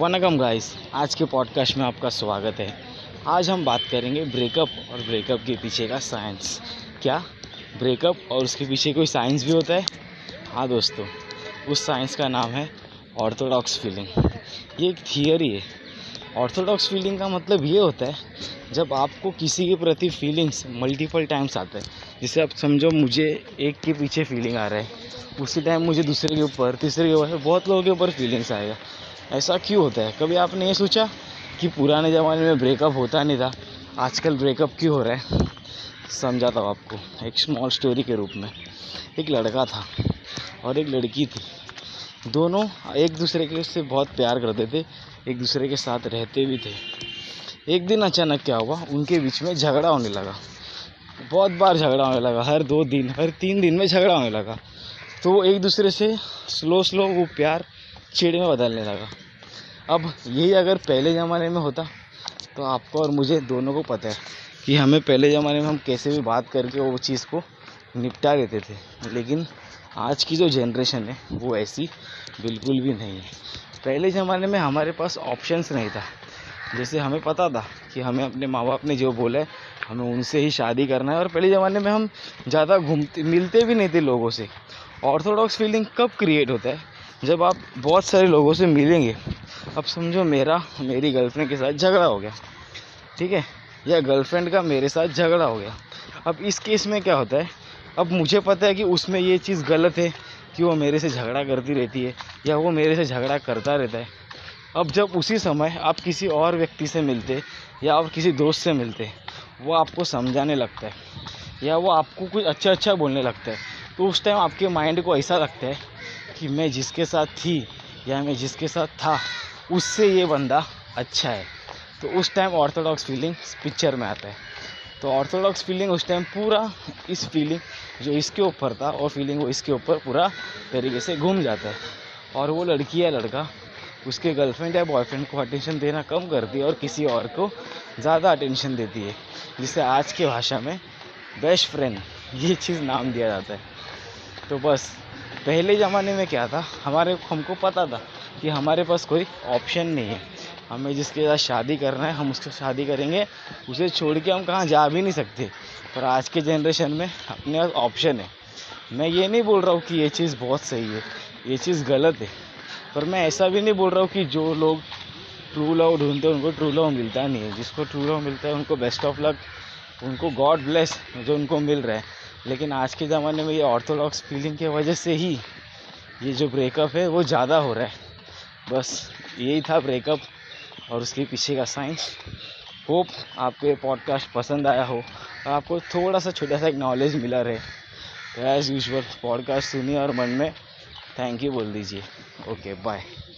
Vanakkam guys, आज के podcast में आपका स्वागत है। आज हम बात करेंगे ब्रेकअप और ब्रेकअप के पीछे का साइंस। क्या ब्रेकअप और उसके पीछे कोई साइंस भी होता है? हाँ दोस्तों, उस साइंस का नाम है ऑर्थोडॉक्स फीलिंग। ये एक थियरी है। ऑर्थोडॉक्स फीलिंग का मतलब ये होता है जब आपको किसी के प्रति फीलिंग्स मल्टीपल टाइम्स आते हैं। जैसे आप समझो मुझे एक के पीछे फीलिंग आ रहा है, उसी टाइम मुझे दूसरे के ऊपर, तीसरे के ऊपर, बहुत लोगों के ऊपर फीलिंग्स आएगा। ऐसा क्यों होता है? कभी आपने ये सोचा कि पुराने ज़माने में ब्रेकअप होता नहीं था, आजकल ब्रेकअप क्यों हो रहा है? समझाता हूँ आपको एक स्मॉल स्टोरी के रूप में। एक लड़का था और एक लड़की थी। दोनों एक दूसरे के से बहुत प्यार करते थे, एक दूसरे के साथ रहते भी थे। एक दिन अचानक क्या हुआ, उनके बीच में झगड़ा होने लगा। बहुत बार झगड़ा होने लगा, हर 2 दिन, हर 3 दिन में झगड़ा होने लगा। तो वो एक दूसरे से स्लो वो प्यार चिड़ में बदलने लगा। अब यही अगर पहले ज़माने में होता तो आपको और मुझे दोनों को पता है कि हमें पहले ज़माने में हम कैसे भी बात करके वो चीज़ को निपटा देते थे। लेकिन आज की जो जनरेशन है वो ऐसी बिल्कुल भी नहीं है। पहले ज़माने में हमारे पास ऑप्शंस नहीं था। जैसे हमें पता था कि हमें अपने माँ बाप ने जो बोला है हमें उनसे ही शादी करना है, और पहले ज़माने में हम ज़्यादा घूमते मिलते भी नहीं थे लोगों से। ऑर्थोडॉक्स फीलिंग कब क्रिएट होता है? जब आप बहुत सारे लोगों से मिलेंगे। अब समझो मेरी गर्लफ्रेंड के साथ झगड़ा हो गया, ठीक है, या गर्लफ्रेंड का मेरे साथ झगड़ा हो गया। अब इस केस में क्या होता है, अब मुझे पता है कि उसमें ये चीज़ गलत है कि वो मेरे से झगड़ा करती रहती है या वो मेरे से झगड़ा करता रहता है। अब जब उसी समय आप किसी और व्यक्ति से मिलते या आप किसी दोस्त से मिलते, वो आपको समझाने लगता है या वो आपको कुछ अच्छा अच्छा बोलने लगता है, तो उस टाइम आपके माइंड को ऐसा लगता है कि मैं जिसके साथ थी या मैं जिसके साथ था उससे ये बंदा अच्छा है। तो उस टाइम ऑर्थोडॉक्स फीलिंग पिक्चर में आता है। तो ऑर्थोडॉक्स फीलिंग उस टाइम पूरा इस फीलिंग जो इसके ऊपर था और फीलिंग वो इसके ऊपर पूरा तरीके से घूम जाता है। और वो लड़की या लड़का उसके गर्लफ्रेंड या बॉयफ्रेंड को अटेंशन देना कम करती है और किसी और को ज़्यादा अटेंशन देती है, जिसे आज की भाषा में बेस्ट फ्रेंड ये चीज़ नाम दिया जाता है। तो बस पहले ज़माने में क्या था, हमको पता था कि हमारे पास कोई ऑप्शन नहीं है। हमें जिसके साथ शादी करना है हम उसको शादी करेंगे, उसे छोड़ के हम कहाँ जा भी नहीं सकते। पर आज के जनरेशन में अपने पास ऑप्शन है। मैं ये नहीं बोल रहा हूँ कि ये चीज़ बहुत सही है, ये चीज़ गलत है, पर मैं ऐसा भी नहीं बोल रहा हूँ कि जो लोग ट्रू लव ढूंढते हैं उनको ट्रू लव मिलता नहीं है। जिसको ट्रू लव मिलता है उनको बेस्ट ऑफ लक, उनको गॉड ब्लेस जो उनको मिल रहा है। लेकिन आज के ज़माने में ये ऑर्थोडॉक्स फीलिंग की वजह से ही ये जो ब्रेकअप है वो ज़्यादा हो रहा है। बस यही था ब्रेकअप और उसके पीछे का साइंस। होप आपको ये पॉडकास्ट पसंद आया हो और आपको थोड़ा सा छोटा सा एक नॉलेज मिला रहे। तो एज़ यूजुअल पॉडकास्ट सुनिए और मन में थैंक यू बोल दीजिए। Okay, bye.